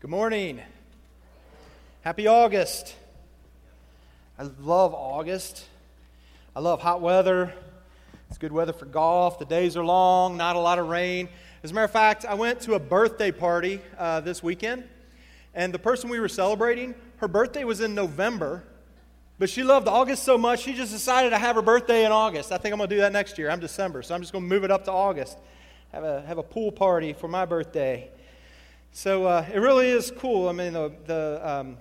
Good morning. Happy August. I love August. I love hot weather. It's good weather for golf. The days are long, not a lot of rain. As a matter of fact, I went to a birthday party this weekend, and the person we were celebrating, her birthday was in November, but she loved August so much, she just decided to have her birthday in August. I think I'm going to do that next year. I'm December, so I'm just going to move it up to August. Have a pool party for my birthday. So it really is cool. I mean, the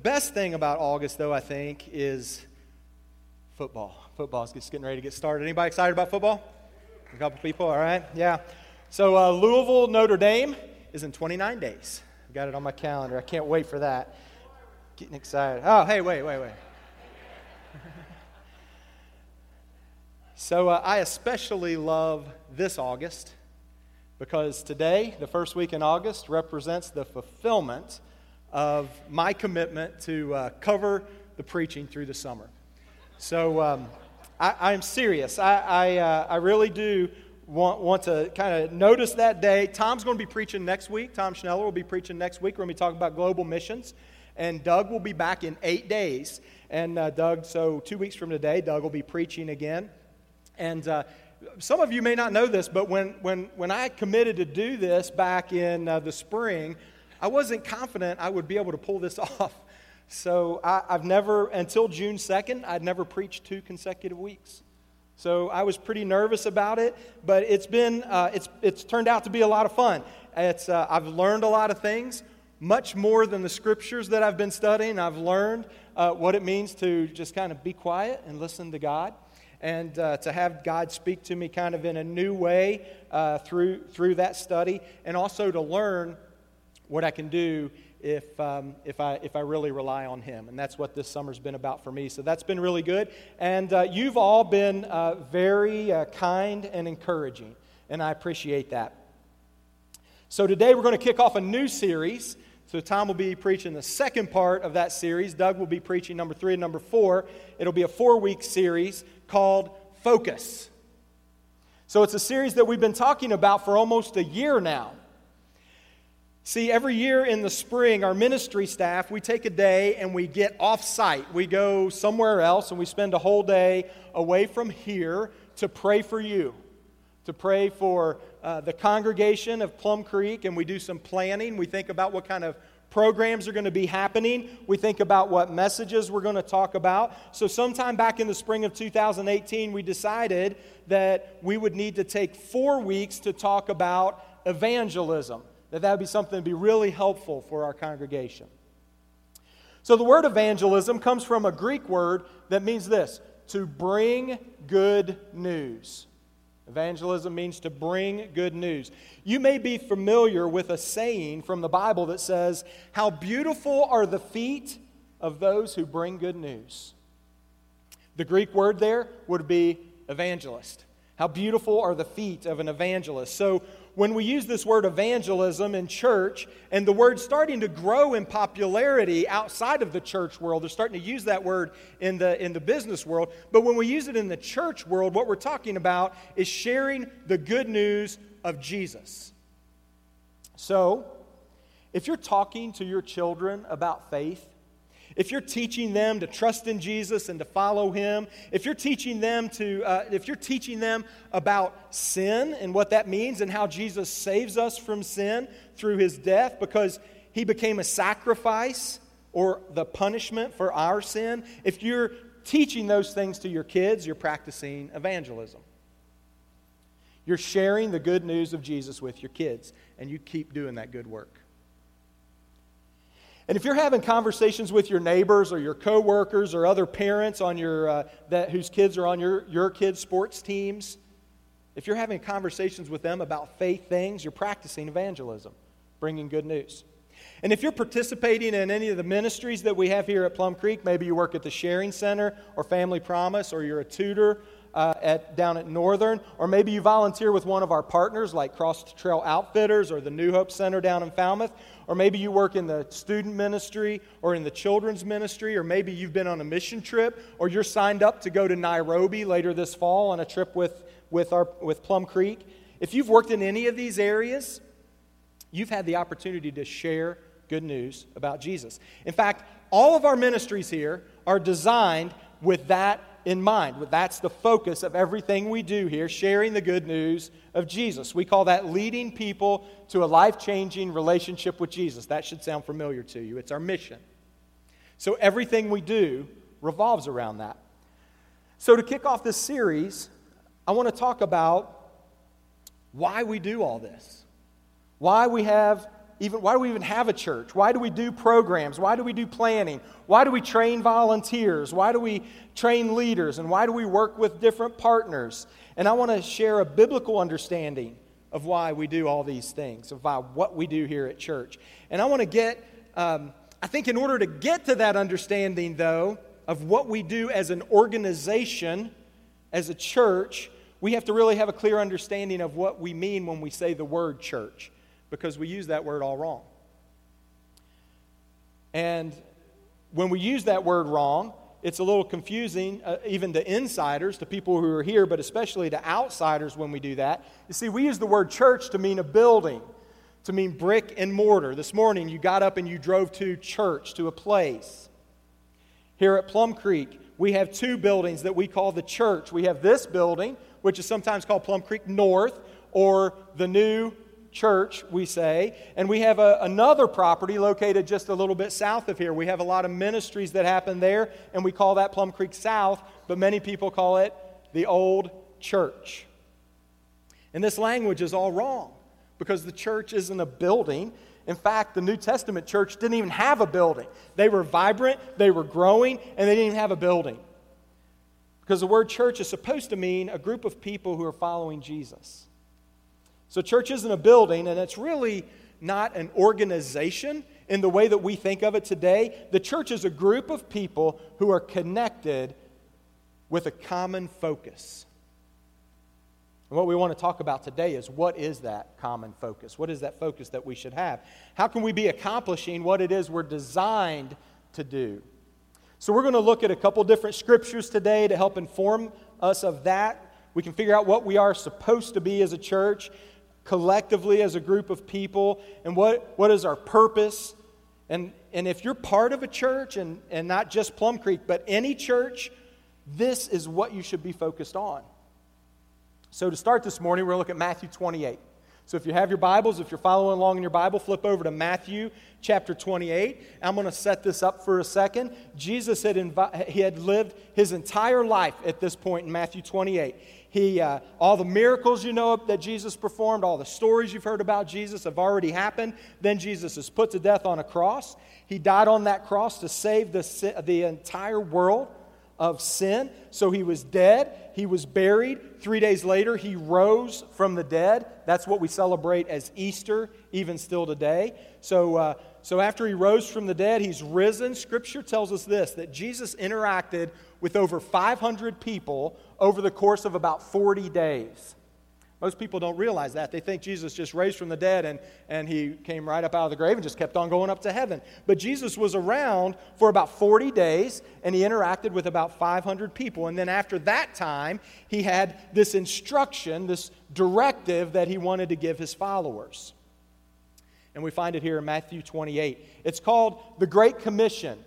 best thing about August, though, I think, is football. Football's just getting ready to get started. Anybody excited about football? A couple people, all right? Yeah. So Louisville, Notre Dame is in 29 days. I've got it on my calendar. I can't wait for that. Getting excited. Oh, hey, wait. So I especially love this August, because today, the first week in August, represents the fulfillment of my commitment to cover the preaching through the summer. So I'm serious. I really do want to kind of notice that day. Tom's going to be preaching next week. Tom Schneller will be preaching next week. We're going to be talking about global missions. And Doug will be back in 8 days. And Doug, so 2 weeks from today, Doug will be preaching again. And some of you may not know this, but when I committed to do this back in the spring, I wasn't confident I would be able to pull this off. So I've never, until June 2nd, I'd never preached 2 consecutive weeks. So I was pretty nervous about it, but it's been it's turned out to be a lot of fun. It's I've learned a lot of things, much more than the scriptures that I've been studying. I've learned what it means to just kind of be quiet and listen to God, and to have God speak to me kind of in a new way through that study, and also to learn what I can do if I really rely on Him. And that's what this summer's been about for me. So that's been really good. And you've all been very kind and encouraging, and I appreciate that. So today we're going to kick off a new series. So Tom will be preaching the second part of that series. Doug will be preaching number 3 and number 4. It'll be a 4-week series called Focus. So it's a series that we've been talking about for almost a year now. See, every year in the spring, our ministry staff, we take a day and we get off-site. We go somewhere else and we spend a whole day away from here to pray for you, to pray for the congregation of Plum Creek, and we do some planning. We think about what kind of programs are going to be happening. We think about what messages we're going to talk about. So sometime back in the spring of 2018, we decided that we would need to take 4 weeks to talk about evangelism, that would be something that would be really helpful for our congregation. So the word evangelism comes from a Greek word that means this: to bring good news. Evangelism means to bring good news. You may be familiar with a saying from the Bible that says, "How beautiful are the feet of those who bring good news." The Greek word there would be evangelist. How beautiful are the feet of an evangelist. So when we use this word evangelism in church, and the word's starting to grow in popularity outside of the church world, they're starting to use that word in the business world, but when we use it in the church world, what we're talking about is sharing the good news of Jesus. So, if you're talking to your children about faith, if you're teaching them to trust in Jesus and to follow Him, if you're teaching them about sin and what that means and how Jesus saves us from sin through His death, because He became a sacrifice or the punishment for our sin, if you're teaching those things to your kids, you're practicing evangelism. You're sharing the good news of Jesus with your kids, and you keep doing that good work. And if you're having conversations with your neighbors or your coworkers or other parents on your whose kids are on your kids' sports teams, if you're having conversations with them about faith things, you're practicing evangelism, bringing good news. And if you're participating in any of the ministries that we have here at Plum Creek, maybe you work at the Sharing Center or Family Promise, or you're a tutor down at Northern, or maybe you volunteer with one of our partners like Cross Trail Outfitters or the New Hope Center down in Falmouth, or maybe you work in the student ministry or in the children's ministry, or maybe you've been on a mission trip, or you're signed up to go to Nairobi later this fall on a trip with Plum Creek. If you've worked in any of these areas, you've had the opportunity to share good news about Jesus. In fact, all of our ministries here are designed with that in mind. That's the focus of everything we do here, sharing the good news of Jesus. We call that leading people to a life-changing relationship with Jesus. That should sound familiar to you. It's our mission. So everything we do revolves around that. So to kick off this series, I want to talk about why we do all this. Why do we even have a church? Why do we do programs? Why do we do planning? Why do we train volunteers? Why do we train leaders? And why do we work with different partners? And I want to share a biblical understanding of why we do all these things, of what we do here at church. And I want to get, I think in order to get to that understanding, though, of what we do as an organization, as a church, we have to really have a clear understanding of what we mean when we say the word church, because we use that word all wrong. And when we use that word wrong, it's a little confusing, even to insiders, to people who are here, but especially to outsiders when we do that. You see, we use the word church to mean a building, to mean brick and mortar. This morning, you got up and you drove to church, to a place. Here at Plum Creek, we have two buildings that we call the church. We have this building, which is sometimes called Plum Creek North, or the new church, we say, and we have another property located just a little bit south of here. We have a lot of ministries that happen there, and we call that Plum Creek South, but many people call it the old church. And this language is all wrong, because the church isn't a building. In fact, the New Testament church didn't even have a building. They were vibrant, they were growing, and they didn't even have a building. Because the word church is supposed to mean a group of people who are following Jesus. So church isn't a building, and it's really not an organization in the way that we think of it today. The church is a group of people who are connected with a common focus. And what we want to talk about today is, what is that common focus? What is that focus that we should have? How can we be accomplishing what it is we're designed to do? So we're going to look at a couple different scriptures today to help inform us of that. We can figure out what we are supposed to be as a church, collectively as a group of people, and what is our purpose. And if you're part of a church, and not just Plum Creek, but any church, this is what you should be focused on. So to start this morning, we're going to look at Matthew 28. So if you have your Bibles, if you're following along in your Bible, flip over to Matthew chapter 28. I'm going to set this up for a second. Jesus had lived his entire life at this point in Matthew 28. He all the miracles you know that Jesus performed, all the stories you've heard about Jesus have already happened. Then Jesus is put to death on a cross. He died on that cross to save the entire world of sin. So he was dead. He was buried. 3 days later, he rose from the dead. That's what we celebrate as Easter, even still today. So after he rose from the dead, he's risen. Scripture tells us this, that Jesus interacted with over 500 people over the course of about 40 days. Most people don't realize that. They think Jesus just raised from the dead and he came right up out of the grave and just kept on going up to heaven. But Jesus was around for about 40 days, and he interacted with about 500 people. And then after that time, he had this instruction, this directive that he wanted to give his followers. And we find it here in Matthew 28. It's called the Great Commission.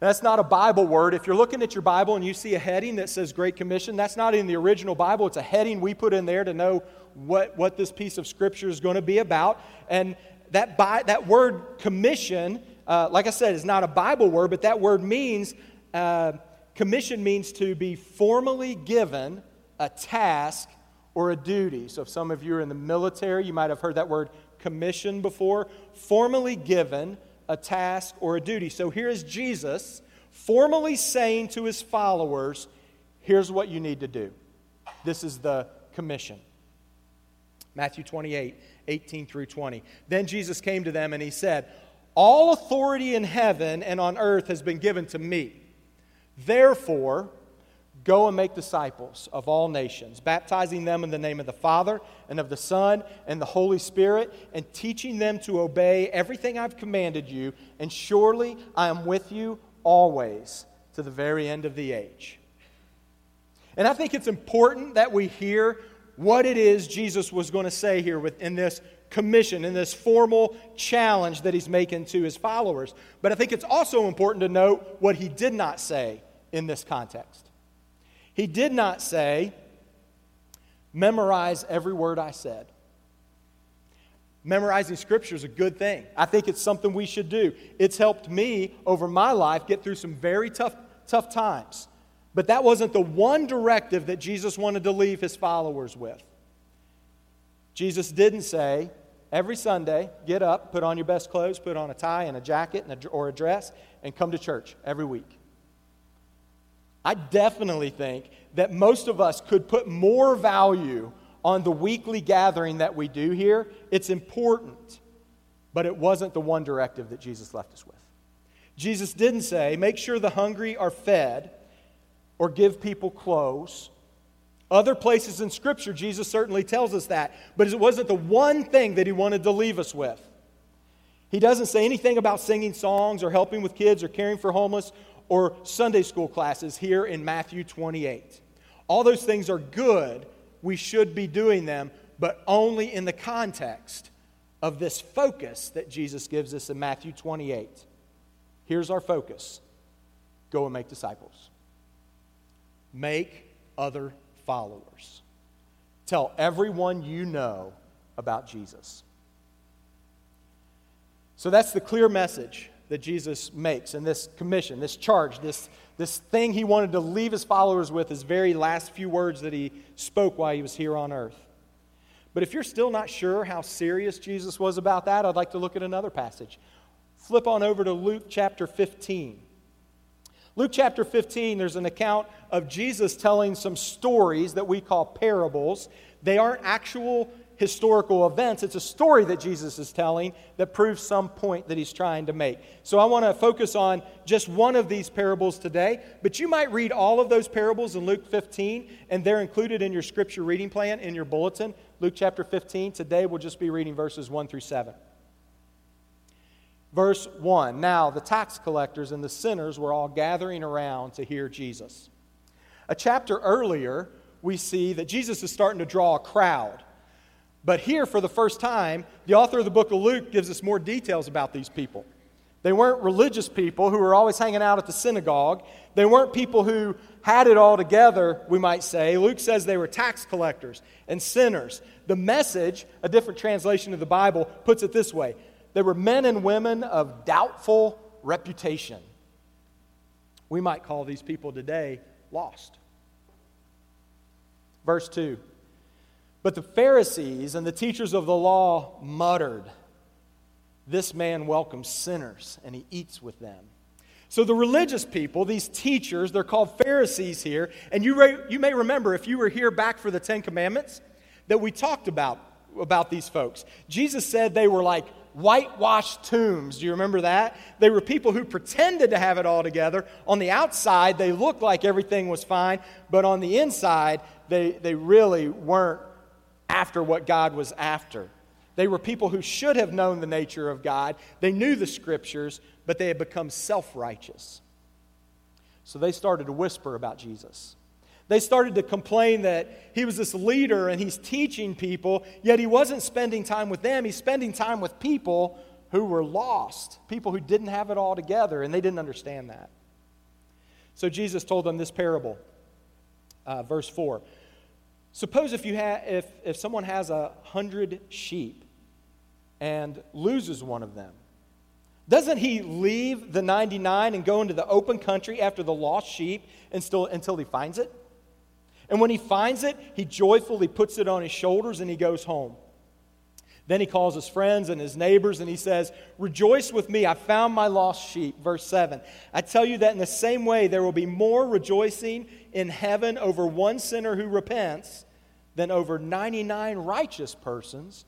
That's not a Bible word. If you're looking at your Bible and you see a heading that says Great Commission, that's not in the original Bible. It's a heading we put in there to know what this piece of Scripture is going to be about. And that word commission, like I said, is not a Bible word, but that word means, commission means to be formally given a task or a duty. So if some of you are in the military, you might have heard that word commission before. Formally given a task or a duty. So here is Jesus formally saying to his followers, here's what you need to do. This is the commission. Matthew 28, 18 through 20. Then Jesus came to them and he said, "All authority in heaven and on earth has been given to me. Therefore, go and make disciples of all nations, baptizing them in the name of the Father and of the Son and the Holy Spirit, and teaching them to obey everything I've commanded you, and surely I am with you always to the very end of the age." And I think it's important that we hear what it is Jesus was going to say here in this commission and this formal challenge that he's making to his followers. But I think it's also important to note what he did not say in this context. He did not say, memorize every word I said. Memorizing Scripture is a good thing. I think it's something we should do. It's helped me over my life get through some very tough times. But that wasn't the one directive that Jesus wanted to leave his followers with. Jesus didn't say, every Sunday, get up, put on your best clothes, put on a tie and a jacket and or a dress, and come to church every week. I definitely think that most of us could put more value on the weekly gathering that we do here. It's important, but it wasn't the one directive that Jesus left us with. Jesus didn't say, make sure the hungry are fed or give people clothes. Other places in Scripture, Jesus certainly tells us that, but it wasn't the one thing that he wanted to leave us with. He doesn't say anything about singing songs or helping with kids or caring for homeless or Sunday school classes here in Matthew 28. All those things are good. We should be doing them, but only in the context of this focus that Jesus gives us in Matthew 28. Here's our focus. Go and make disciples. Make other followers. Tell everyone you know about Jesus. So that's the clear message that Jesus makes in this commission, this charge, this thing he wanted to leave his followers with, his very last few words that he spoke while he was here on earth. But if you're still not sure how serious Jesus was about that, I'd like to look at another passage. Flip on over to Luke chapter 15. Luke chapter 15, there's an account of Jesus telling some stories that we call parables. They aren't actual historical events. It's a story that Jesus is telling that proves some point that he's trying to make. So I want to focus on just one of these parables today, but you might read all of those parables in Luke 15, and they're included in your scripture reading plan in your bulletin, Luke chapter 15. Today we'll just be reading verses 1 through 7. Verse 1, now the tax collectors and the sinners were all gathering around to hear Jesus. A chapter earlier, we see that Jesus is starting to draw a crowd. But here, for the first time, the author of the book of Luke gives us more details about these people. They weren't religious people who were always hanging out at the synagogue. They weren't people who had it all together, we might say. Luke says they were tax collectors and sinners. The Message, a different translation of the Bible, puts it this way. They were men and women of doubtful reputation. We might call these people today lost. Verse 2. But the Pharisees and the teachers of the law muttered, this man welcomes sinners and he eats with them. So the religious people, these teachers, they're called Pharisees here. And you may remember, if you were here back for the Ten Commandments, that we talked about these folks. Jesus said they were like whitewashed tombs. Do you remember that? They were people who pretended to have it all together. On the outside, they looked like everything was fine, but on the inside, they really weren't after what God was after. They were people who should have known the nature of God. They knew the Scriptures, but they had become self-righteous. So they started to whisper about Jesus. They started to complain that he was this leader and he's teaching people, yet he wasn't spending time with them. He's spending time with people who were lost, people who didn't have it all together, and they didn't understand that. So Jesus told them this parable, verse 4. Suppose if someone has 100 sheep and loses one of them, doesn't he leave the 99 and go into the open country after the lost sheep until he finds it? And when he finds it, he joyfully puts it on his shoulders and he goes home. Then he calls his friends and his neighbors and he says, rejoice with me, I found my lost sheep. Verse 7, I tell you that in the same way there will be more rejoicing in heaven over one sinner who repents than over 99 righteous persons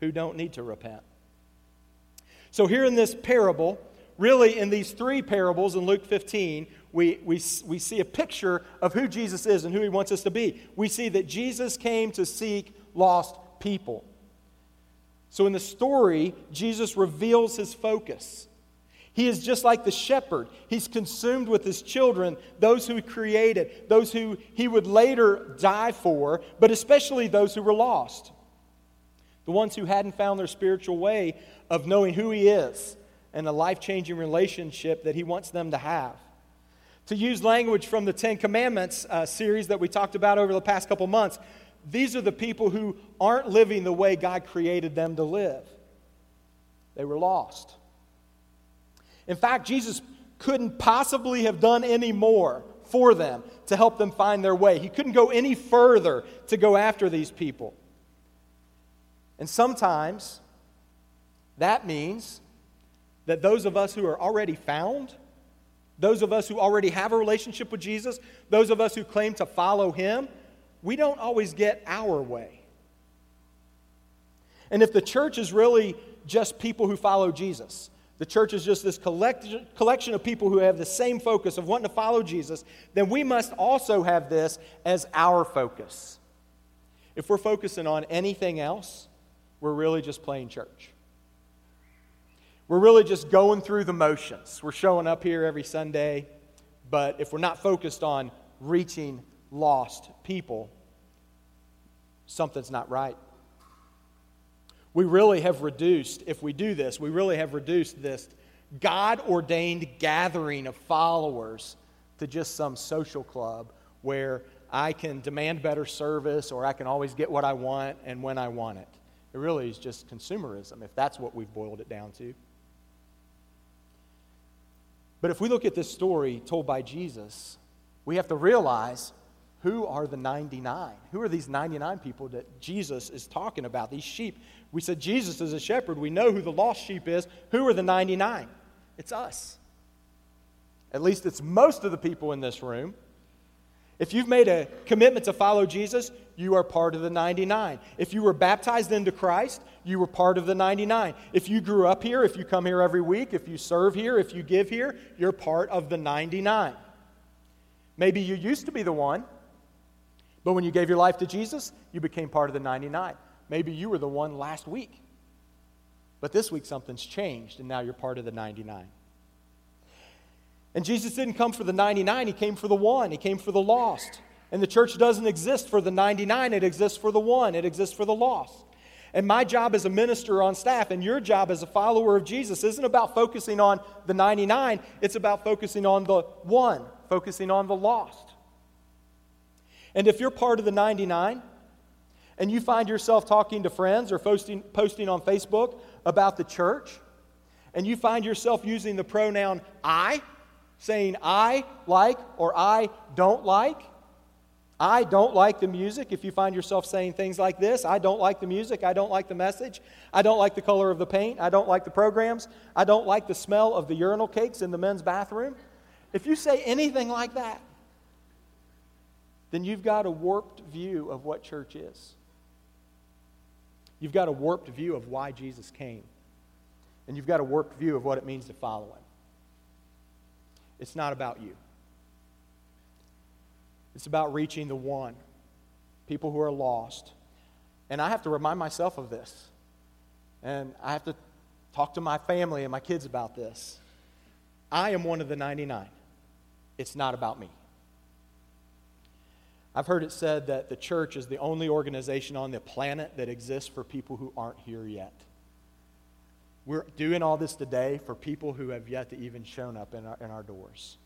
who don't need to repent. So here in this parable, really in these three parables in Luke 15, we see a picture of who Jesus is and who he wants us to be. We see that Jesus came to seek lost people. So in the story, Jesus reveals his focus. He is just like the shepherd. He's consumed with his children, those who he created, those who he would later die for, but especially those who were lost. the ones who hadn't found their spiritual way of knowing who He is and the life-changing relationship that He wants them to have. To use language from the Ten Commandments series that we talked about over the past couple months, these are the people who aren't living the way God created them to live. They were lost. In fact, Jesus couldn't possibly have done any more for them to help them find their way. He couldn't go any further to go after these people. And sometimes that means that those of us who are already found, those of us who already have a relationship with Jesus, those of us who claim to follow Him, we don't always get our way. And if the church is really just people who follow Jesus, the church is just this collection of people who have the same focus of wanting to follow Jesus, then we must also have this as our focus. If we're focusing on anything else, we're really just playing church. We're really just going through the motions. We're showing up here every Sunday, but if we're not focused on reaching lost people, something's not right. We really have reduced, if we do this, we really have reduced this God-ordained gathering of followers to just some social club where I can demand better service or I can always get what I want and when I want it. It really is just consumerism, if that's what we've boiled it down to. But if we look at this story told by Jesus, we have to realize, who are the 99? Who are these 99 people that Jesus is talking about, these sheep? We said Jesus is a shepherd. We know who the lost sheep is. Who are the 99? It's us. At least it's most of the people in this room. If you've made a commitment to follow Jesus, you are part of the 99. If you were baptized into Christ, you were part of the 99. If you grew up here, if you come here every week, if you serve here, if you give here, you're part of the 99. Maybe you used to be the one, but when you gave your life to Jesus, you became part of the 99. Maybe you were the one last week, but this week something's changed, and now you're part of the 99. And Jesus didn't come for the 99. He came for the one. He came for the lost. And the church doesn't exist for the 99. It exists for the one. It exists for the lost. And my job as a minister on staff and your job as a follower of Jesus isn't about focusing on the 99. It's about focusing on the one, focusing on the lost. And if you're part of the 99 and you find yourself talking to friends or posting on Facebook about the church, and you find yourself using the pronoun I, saying I like or I don't like the music. If you find yourself saying things like this, I don't like the music, I don't like the message, I don't like the color of the paint, I don't like the programs, I don't like the smell of the urinal cakes in the men's bathroom. If you say anything like that, then you've got a warped view of what church is. You've got a warped view of why Jesus came. And you've got a warped view of what it means to follow Him. It's not about you. It's about reaching the one, people who are lost. And I have to remind myself of this. And I have to talk to my family and my kids about this. I am one of the 99. It's not about me. I've heard it said that the church is the only organization on the planet that exists for people who aren't here yet. We're doing all this today for people who have yet to even shown up in our doors.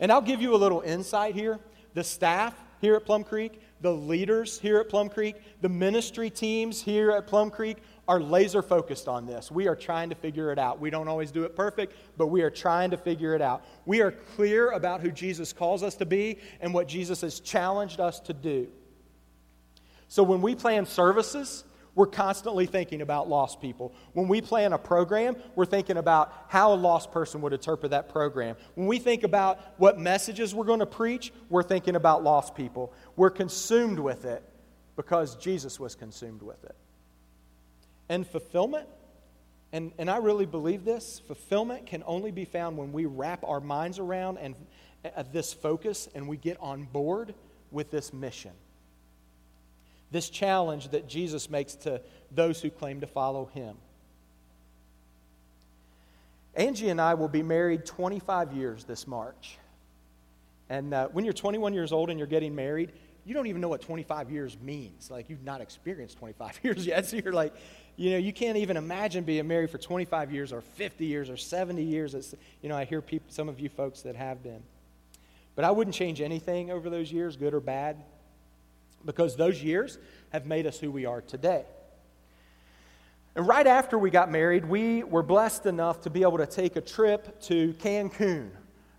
And I'll give you a little insight here. The staff here at Plum Creek, the leaders here at Plum Creek, the ministry teams here at Plum Creek are laser focused on this. We are trying to figure it out. We don't always do it perfect, but we are trying to figure it out. We are clear about who Jesus calls us to be and what Jesus has challenged us to do. So when we plan services, we're constantly thinking about lost people. When we plan a program, we're thinking about how a lost person would interpret that program. When we think about what messages we're going to preach, we're thinking about lost people. We're consumed with it because Jesus was consumed with it. And fulfillment, and I really believe this, fulfillment can only be found when we wrap our minds around and this focus and we get on board with this mission. This challenge that Jesus makes to those who claim to follow Him. Angie and I will be married 25 years this March. And when you're 21 years old and you're getting married, you don't even know what 25 years means. Like, you've not experienced 25 years yet. So you're like, you know, you can't even imagine being married for 25 years or 50 years or 70 years. It's, you know, I hear people, some of you folks that have been. But I wouldn't change anything over those years, good or bad, because those years have made us who we are today. And right after we got married, we were blessed enough to be able to take a trip to Cancun.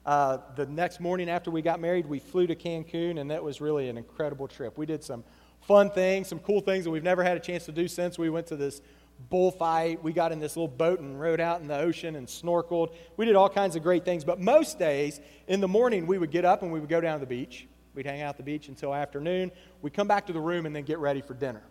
The next morning after we got married, we flew to Cancun, and that was really an incredible trip. We did some fun things, some cool things that we've never had a chance to do since. We went to this bullfight. We got in this little boat and rode out in the ocean and snorkeled. We did all kinds of great things. But most days in the morning, we would get up and we would go down to the beach. We'd hang out at the beach until afternoon. We'd come back to the room and then get ready for dinner.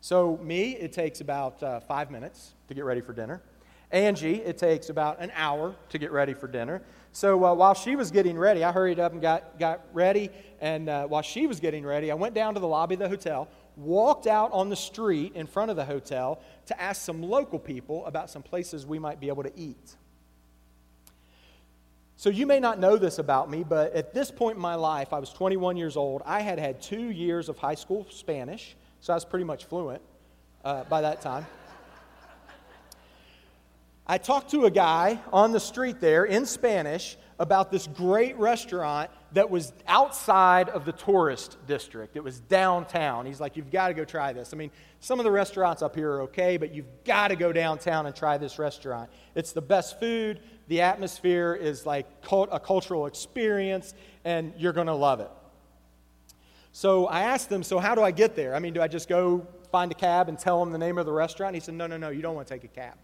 So me, it takes about 5 minutes to get ready for dinner. Angie, it takes about an hour to get ready for dinner. So while she was getting ready, I hurried up and got ready. And while she was getting ready, I went down to the lobby of the hotel, walked out on the street in front of the hotel to ask some local people about some places we might be able to eat. So you may not know this about me, but at this point in my life, I was 21 years old. I had had 2 years of high school Spanish, so I was pretty much fluent by that time. I talked to a guy on the street there in Spanish about this great restaurant that was outside of the tourist district. It was downtown. He's like, you've got to go try this. I mean, some of the restaurants up here are okay, but you've got to go downtown and try this restaurant. It's the best food. The atmosphere is like a cultural experience, and you're going to love it. So I asked him, so how do I get there? I mean, do I just go find a cab and tell him the name of the restaurant? He said, no, you don't want to take a cab.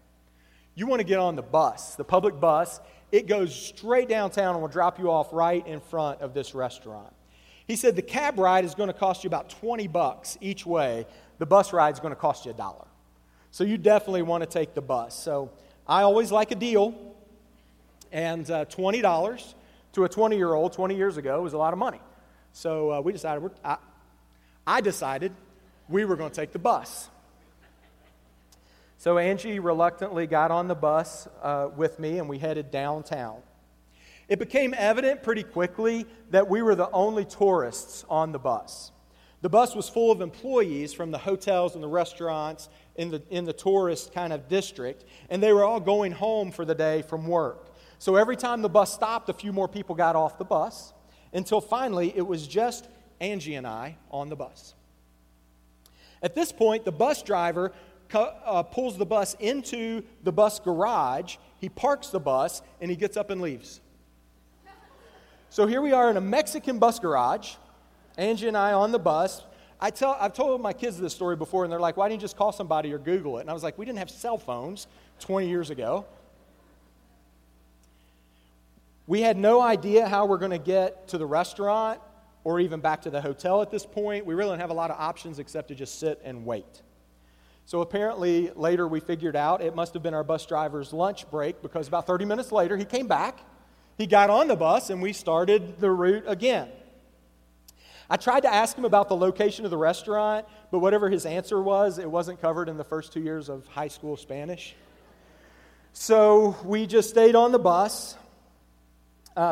You want to get on the bus, the public bus. It goes straight downtown and will drop you off right in front of this restaurant. He said the cab ride is going to cost you about $20 each way. The bus ride is going to cost you $1. So you definitely want to take the bus. So I always like a deal, and $20 to a 20-year-old 20 years ago was a lot of money. So we decided, I decided we were going to take the bus. So Angie reluctantly got on the bus with me, and we headed downtown. It became evident pretty quickly that we were the only tourists on the bus. The bus was full of employees from the hotels and the restaurants in the tourist kind of district, and they were all going home for the day from work. So every time the bus stopped, a few more people got off the bus, until finally it was just Angie and I on the bus. At this point, the bus driver pulls the bus into the bus garage, he parks the bus, and he gets up and leaves. So here we are in a Mexican bus garage, Angie and I on the bus. I've told my kids this story before, and they're like, why didn't you just call somebody or Google it? And I was like, we didn't have cell phones 20 years ago. We had no idea how we're going to get to the restaurant or even back to the hotel at this point. We really didn't have a lot of options except to just sit and wait. So apparently later we figured out it must have been our bus driver's lunch break, because about 30 minutes later he came back, he got on the bus, and we started the route again. I tried to ask him about the location of the restaurant, but whatever his answer was, it wasn't covered in the first 2 years of high school Spanish. So we just stayed on the bus.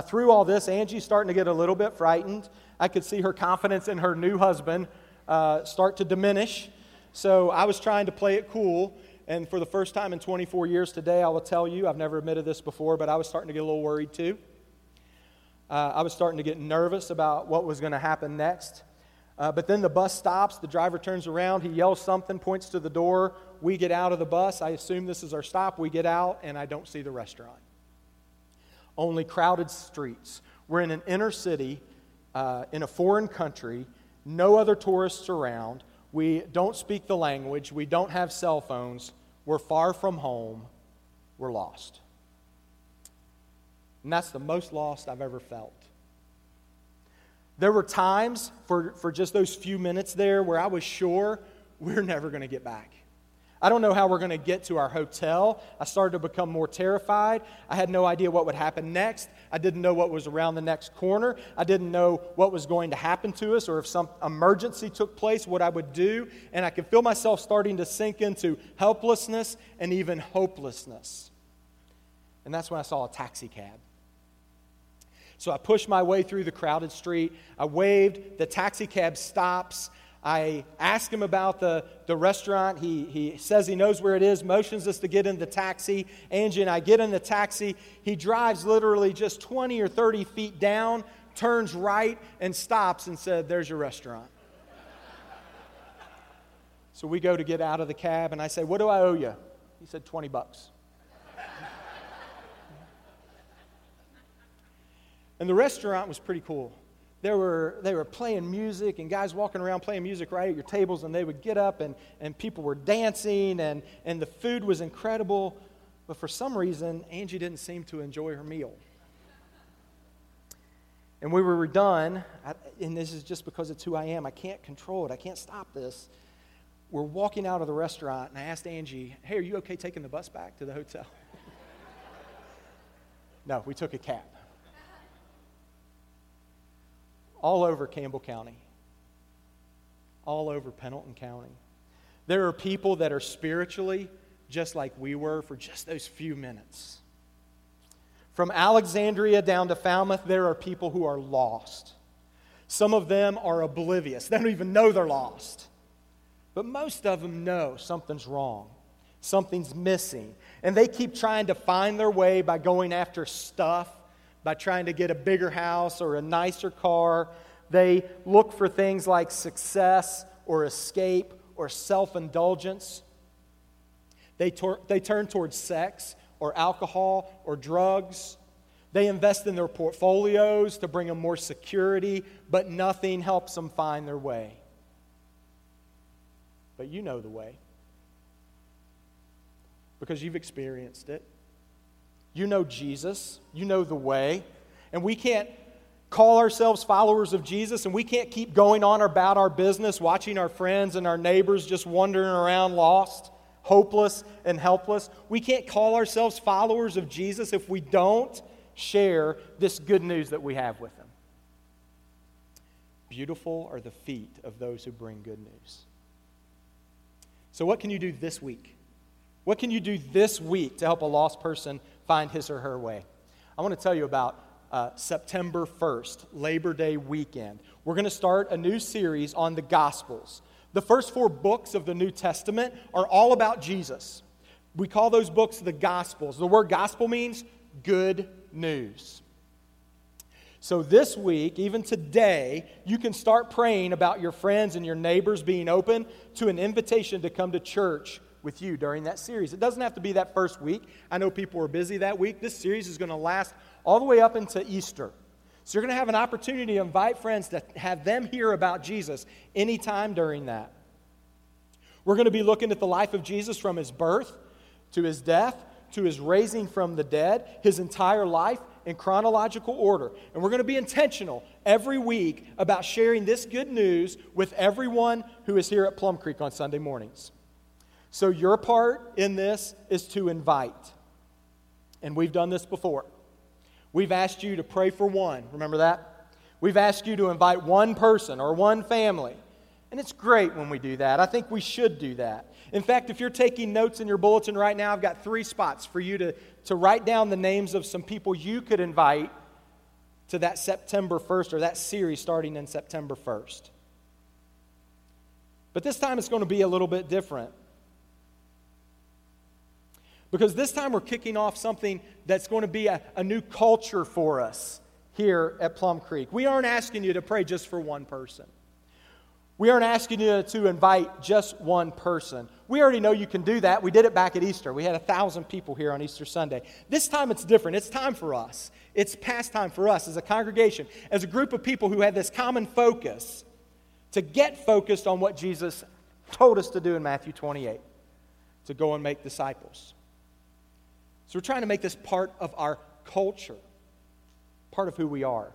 Through all this, Angie's starting to get a little bit frightened. I could see her confidence in her new husband start to diminish. So I was trying to play it cool, and for the first time in 24 years today, I will tell you, I've never admitted this before, but I was starting to get a little worried too. I was starting to get nervous about what was going to happen next. But then the bus stops, the driver turns around, he yells something, points to the door, we get out of the bus, I assume this is our stop, we get out, and I don't see the restaurant. Only crowded streets. We're in an inner city, in a foreign country, no other tourists around. We don't speak the language. We don't have cell phones. We're far from home. We're lost. And that's the most lost I've ever felt. There were times for just those few minutes there where I was sure we're never going to get back. I don't know how we're going to get to our hotel. I started to become more terrified. I had no idea what would happen next. I didn't know what was around the next corner. I didn't know what was going to happen to us, or if some emergency took place, what I would do. And I could feel myself starting to sink into helplessness and even hopelessness. And that's when I saw a taxi cab. So I pushed my way through the crowded street. I waved. The taxi cab stops. I ask him about the restaurant. He says he knows where it is, motions us to get in the taxi. Angie and I get in the taxi. He drives literally just 20 or 30 feet down, turns right, and stops and said, "There's your restaurant." So we go to get out of the cab, and I say, "What do I owe you?" He said, $20. And the restaurant was pretty cool. They were playing music, and guys walking around playing music right at your tables, and they would get up, and people were dancing, and the food was incredible. But for some reason, Angie didn't seem to enjoy her meal. And we were done, and this is just because it's who I am. I can't control it. I can't stop this. We're walking out of the restaurant, and I asked Angie, "Hey, are you okay taking the bus back to the hotel?" No, we took a cab. All over Campbell County, all over Pendleton County, there are people that are spiritually just like we were for just those few minutes. From Alexandria down to Falmouth, there are people who are lost. Some of them are oblivious. They don't even know they're lost. But most of them know something's wrong. Something's missing. And they keep trying to find their way by going after stuff, by trying to get a bigger house or a nicer car. They look for things like success or escape or self-indulgence. They turn towards sex or alcohol or drugs. They invest in their portfolios to bring them more security, but nothing helps them find their way. But you know the way because you've experienced it. You know Jesus. You know the way. And we can't call ourselves followers of Jesus, and we can't keep going on about our business, watching our friends and our neighbors just wandering around lost, hopeless, and helpless. We can't call ourselves followers of Jesus if we don't share this good news that we have with them. Beautiful are the feet of those who bring good news. So what can you do this week? What can you do this week to help a lost person find his or her way? I want to tell you about September 1st, Labor Day weekend. We're going to start a new series on the Gospels. The first 4 books of the New Testament are all about Jesus. We call those books the Gospels. The word gospel means good news. So this week, even today, you can start praying about your friends and your neighbors being open to an invitation to come to church with you during that series. It doesn't have to be that first week. I know people are busy that week. This series is going to last all the way up into Easter. So you're going to have an opportunity to invite friends to have them hear about Jesus anytime during that. We're going to be looking at the life of Jesus from his birth to his death to his raising from the dead, his entire life in chronological order. And we're going to be intentional every week about sharing this good news with everyone who is here at Plum Creek on Sunday mornings. So your part in this is to invite. And we've done this before. We've asked you to pray for one. Remember that? We've asked you to invite one person or one family. And it's great when we do that. I think we should do that. In fact, if you're taking notes in your bulletin right now, I've got 3 spots for you to write down the names of some people you could invite to that September 1st or that series starting in September 1st. But this time it's going to be a little bit different. Because this time we're kicking off something that's going to be a new culture for us here at Plum Creek. We aren't asking you to pray just for one person. We aren't asking you to invite just one person. We already know you can do that. We did it back at Easter. We had 1,000 people here on Easter Sunday. This time it's different. It's time for us. It's past time for us as a congregation, as a group of people who have this common focus to get focused on what Jesus told us to do in Matthew 28, to go and make disciples. So we're trying to make this part of our culture, part of who we are.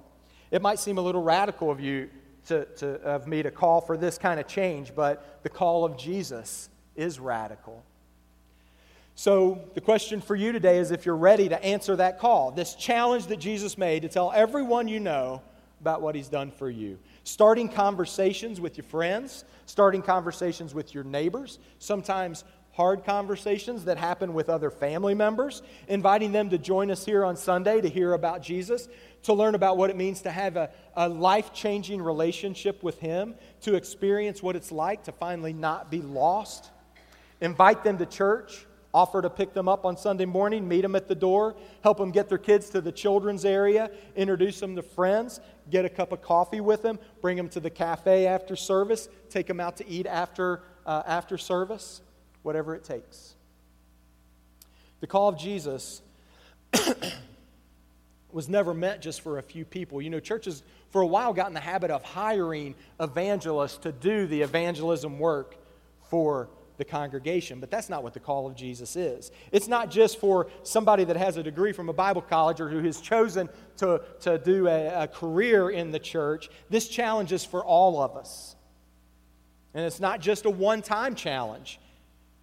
It might seem a little radical of you of me to call for this kind of change, but the call of Jesus is radical. So the question for you today is if you're ready to answer that call, this challenge that Jesus made to tell everyone you know about what he's done for you. Starting conversations with your friends, starting conversations with your neighbors, sometimes hard conversations that happen with other family members, inviting them to join us here on Sunday to hear about Jesus, to learn about what it means to have a life-changing relationship with Him, to experience what it's like to finally not be lost. Invite them to church, offer to pick them up on Sunday morning, meet them at the door, help them get their kids to the children's area, introduce them to friends, get a cup of coffee with them, bring them to the cafe after service, take them out to eat after service, whatever it takes. The call of Jesus was never meant just for a few people. You know, churches for a while got in the habit of hiring evangelists to do the evangelism work for the congregation, but that's not what the call of Jesus is. It's not just for somebody that has a degree from a Bible college or who has chosen to do a career in the church. This challenge is for all of us. And it's not just a one-time challenge.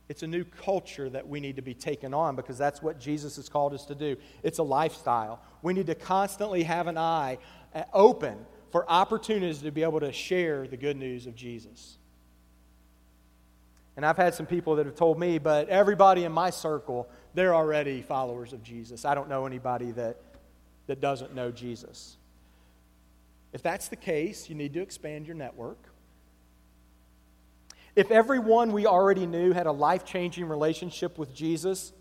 It's a new culture that we need to be taken on because that's what Jesus has called us to do. It's a lifestyle. We need to constantly have an eye open for opportunities to be able to share the good news of Jesus. And I've had some people that have told me, but everybody in my circle, they're already followers of Jesus. I don't know anybody that doesn't know Jesus. If that's the case, you need to expand your network. If everyone we already knew had a life-changing relationship with Jesus,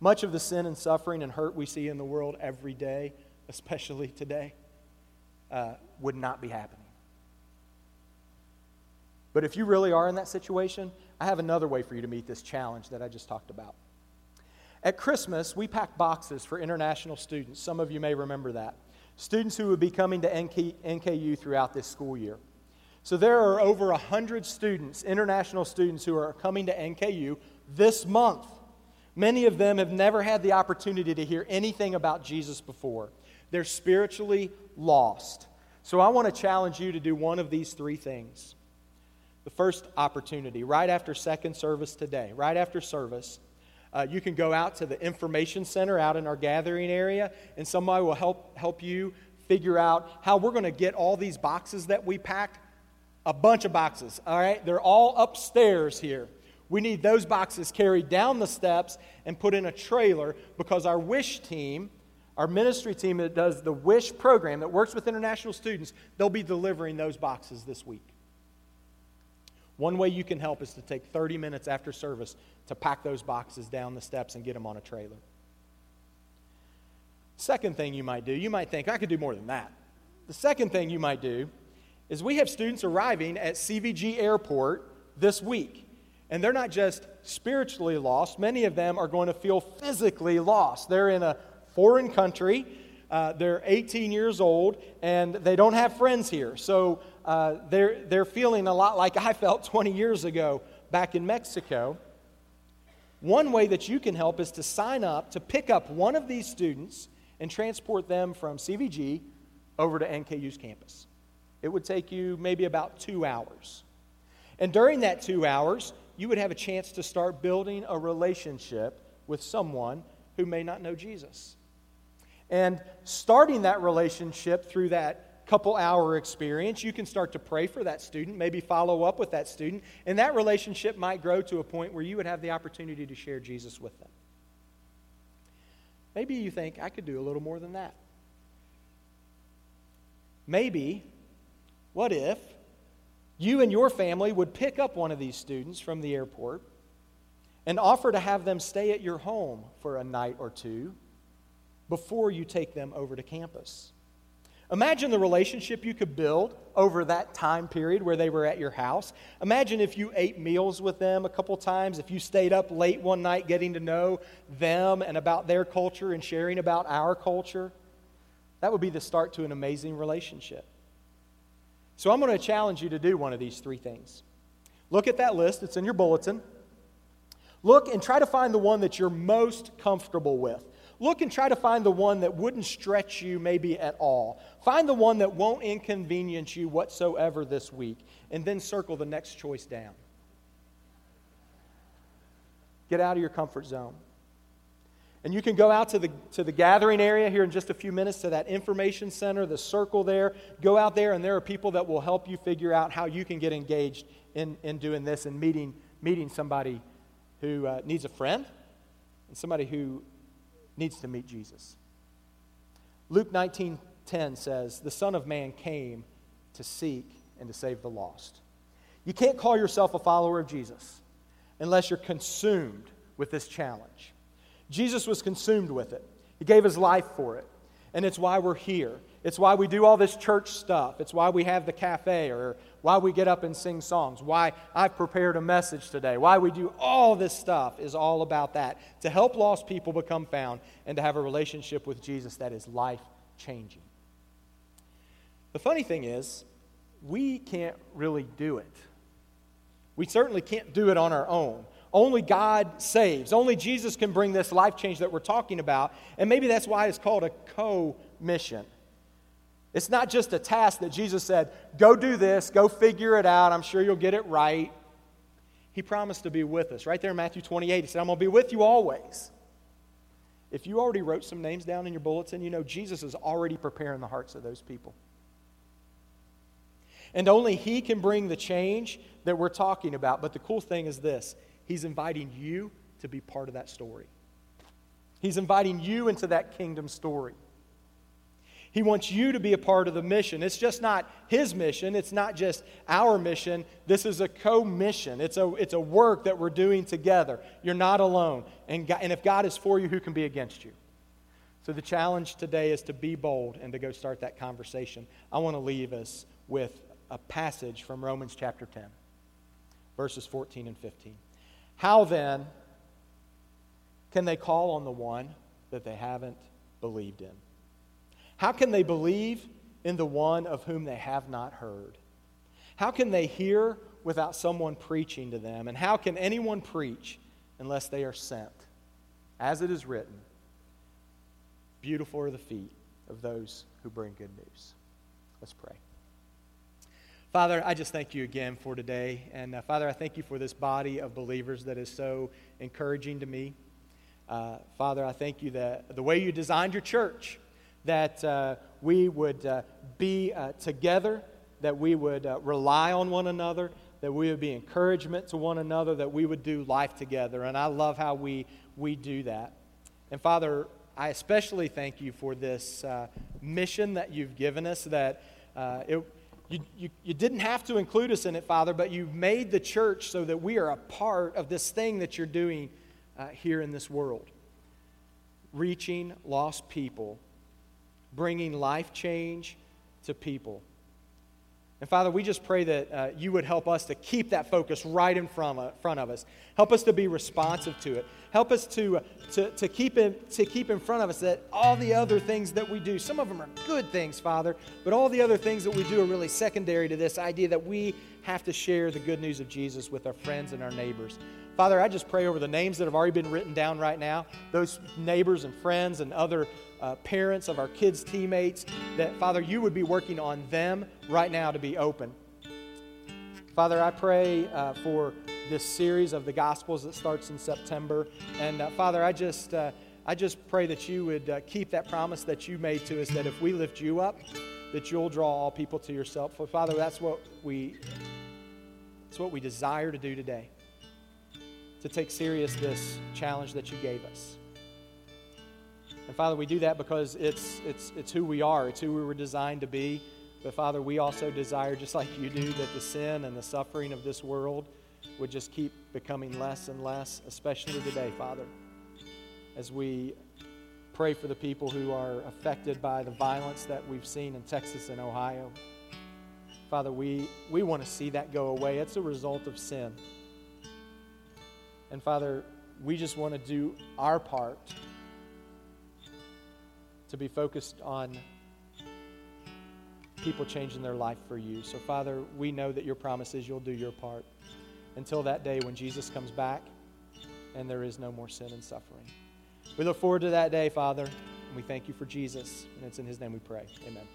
much of the sin and suffering and hurt we see in the world every day, especially today, would not be happening. But if you really are in that situation, I have another way for you to meet this challenge that I just talked about. At Christmas, we packed boxes for international students. Some of you may remember that. Students who would be coming to NKU throughout this school year. So there are over 100 students, international students, who are coming to NKU this month. Many of them have never had the opportunity to hear anything about Jesus before. They're spiritually lost. So I want to challenge you to do one of these three things. The first opportunity, right after second service today, right after service, you can go out to the information center out in our gathering area, and somebody will help you figure out how we're going to get all these boxes that we packed, a bunch of boxes, all right? They're all upstairs here. We need those boxes carried down the steps and put in a trailer because our wish team, our ministry team that does the wish program that works with international students, they'll be delivering those boxes this week. One way you can help is to take 30 minutes after service to pack those boxes down the steps and get them on a trailer. Second thing you might do, you might think, I could do more than that. The second thing you might do is we have students arriving at CVG Airport this week. And they're not just spiritually lost. Many of them are going to feel physically lost. They're in a foreign country. They're 18 years old, and they don't have friends here. So they're feeling a lot like I felt 20 years ago back in Mexico. One way that you can help is to sign up to pick up one of these students and transport them from CVG over to NKU's campus. It would take you maybe about 2 hours. And during that 2 hours, you would have a chance to start building a relationship with someone who may not know Jesus. And starting that relationship through that couple-hour experience, you can start to pray for that student, maybe follow up with that student, and that relationship might grow to a point where you would have the opportunity to share Jesus with them. Maybe you think, I could do a little more than that. Maybe, what if you and your family would pick up one of these students from the airport and offer to have them stay at your home for a night or two before you take them over to campus? Imagine the relationship you could build over that time period where they were at your house. Imagine if you ate meals with them a couple times, if you stayed up late one night getting to know them and about their culture and sharing about our culture. That would be the start to an amazing relationship. So I'm going to challenge you to do one of these three things. Look at that list. It's in your bulletin. Look and try to find the one that you're most comfortable with. Look and try to find the one that wouldn't stretch you maybe at all. Find the one that won't inconvenience you whatsoever this week, and then circle the next choice down. Get out of your comfort zone. And you can go out to the gathering area here in just a few minutes to that information center, the circle there. Go out there, and there are people that will help you figure out how you can get engaged in doing this and meeting somebody who needs a friend and somebody who needs to meet Jesus. Luke 19:10 says, the Son of Man came to seek and to save the lost. You can't call yourself a follower of Jesus unless you're consumed with this challenge. Jesus was consumed with it. He gave his life for it. And it's why we're here. It's why we do all this church stuff. It's why we have the cafe, or why we get up and sing songs, why I've prepared a message today, why we do all this stuff is all about that, to help lost people become found and to have a relationship with Jesus that is life-changing. The funny thing is, we can't really do it. We certainly can't do it on our own. Only God saves. Only Jesus can bring this life change that we're talking about. And maybe that's why it's called a co-mission. It's not just a task that Jesus said, go do this, go figure it out, I'm sure you'll get it right. He promised to be with us. Right there in Matthew 28, he said, I'm going to be with you always. If you already wrote some names down in your bulletin, you know Jesus is already preparing the hearts of those people. And only he can bring the change that we're talking about. But the cool thing is this. He's inviting you to be part of that story. He's inviting you into that kingdom story. He wants you to be a part of the mission. It's just not his mission. It's not just our mission. This is a co-mission. It's a work that we're doing together. You're not alone. And if God is for you, who can be against you? So the challenge today is to be bold and to go start that conversation. I want to leave us with a passage from Romans chapter 10, verses 14 and 15. How then can they call on the one that they haven't believed in? How can they believe in the one of whom they have not heard? How can they hear without someone preaching to them? And how can anyone preach unless they are sent? As it is written, beautiful are the feet of those who bring good news. Let's pray. Father, I just thank you again for today. And Father, I thank you for this body of believers that is so encouraging to me. Father, I thank you that the way you designed your church, that we would be together, that we would rely on one another, that we would be encouragement to one another, that we would do life together. And I love how we do that. And Father, I especially thank you for this mission that you've given us, that You didn't have to include us in it, Father, but you made the church so that we are a part of this thing that you're doing here in this world. Reaching lost people, bringing life change to people. And Father, we just pray that you would help us to keep that focus right in front of us. Help us to be responsive to it. Help us to keep in front of us that all the other things that we do, some of them are good things, Father, but all the other things that we do are really secondary to this idea that we have to share the good news of Jesus with our friends and our neighbors. Father, I just pray over the names that have already been written down right now, those neighbors and friends and other parents of our kids' teammates, that, Father, you would be working on them right now to be open. Father, I pray for this series of the Gospels that starts in September. And Father, I just pray that you would keep that promise that you made to us, that if we lift you up, that you'll draw all people to yourself. Well, Father, that's what we desire to do today, to take serious this challenge that you gave us. And Father, we do that because it's who we are. It's who we were designed to be. But Father, we also desire, just like you do, that the sin and the suffering of this world would just keep becoming less and less, especially today, Father, as we pray for the people who are affected by the violence that we've seen in Texas and Ohio. Father, we want to see that go away. It's a result of sin. And Father, we just want to do our part to be focused on people changing their life for you. So Father, we know that your promise is you'll do your part until that day when Jesus comes back and there is no more sin and suffering. We look forward to that day, Father, and we thank you for Jesus, and it's in his name we pray. Amen.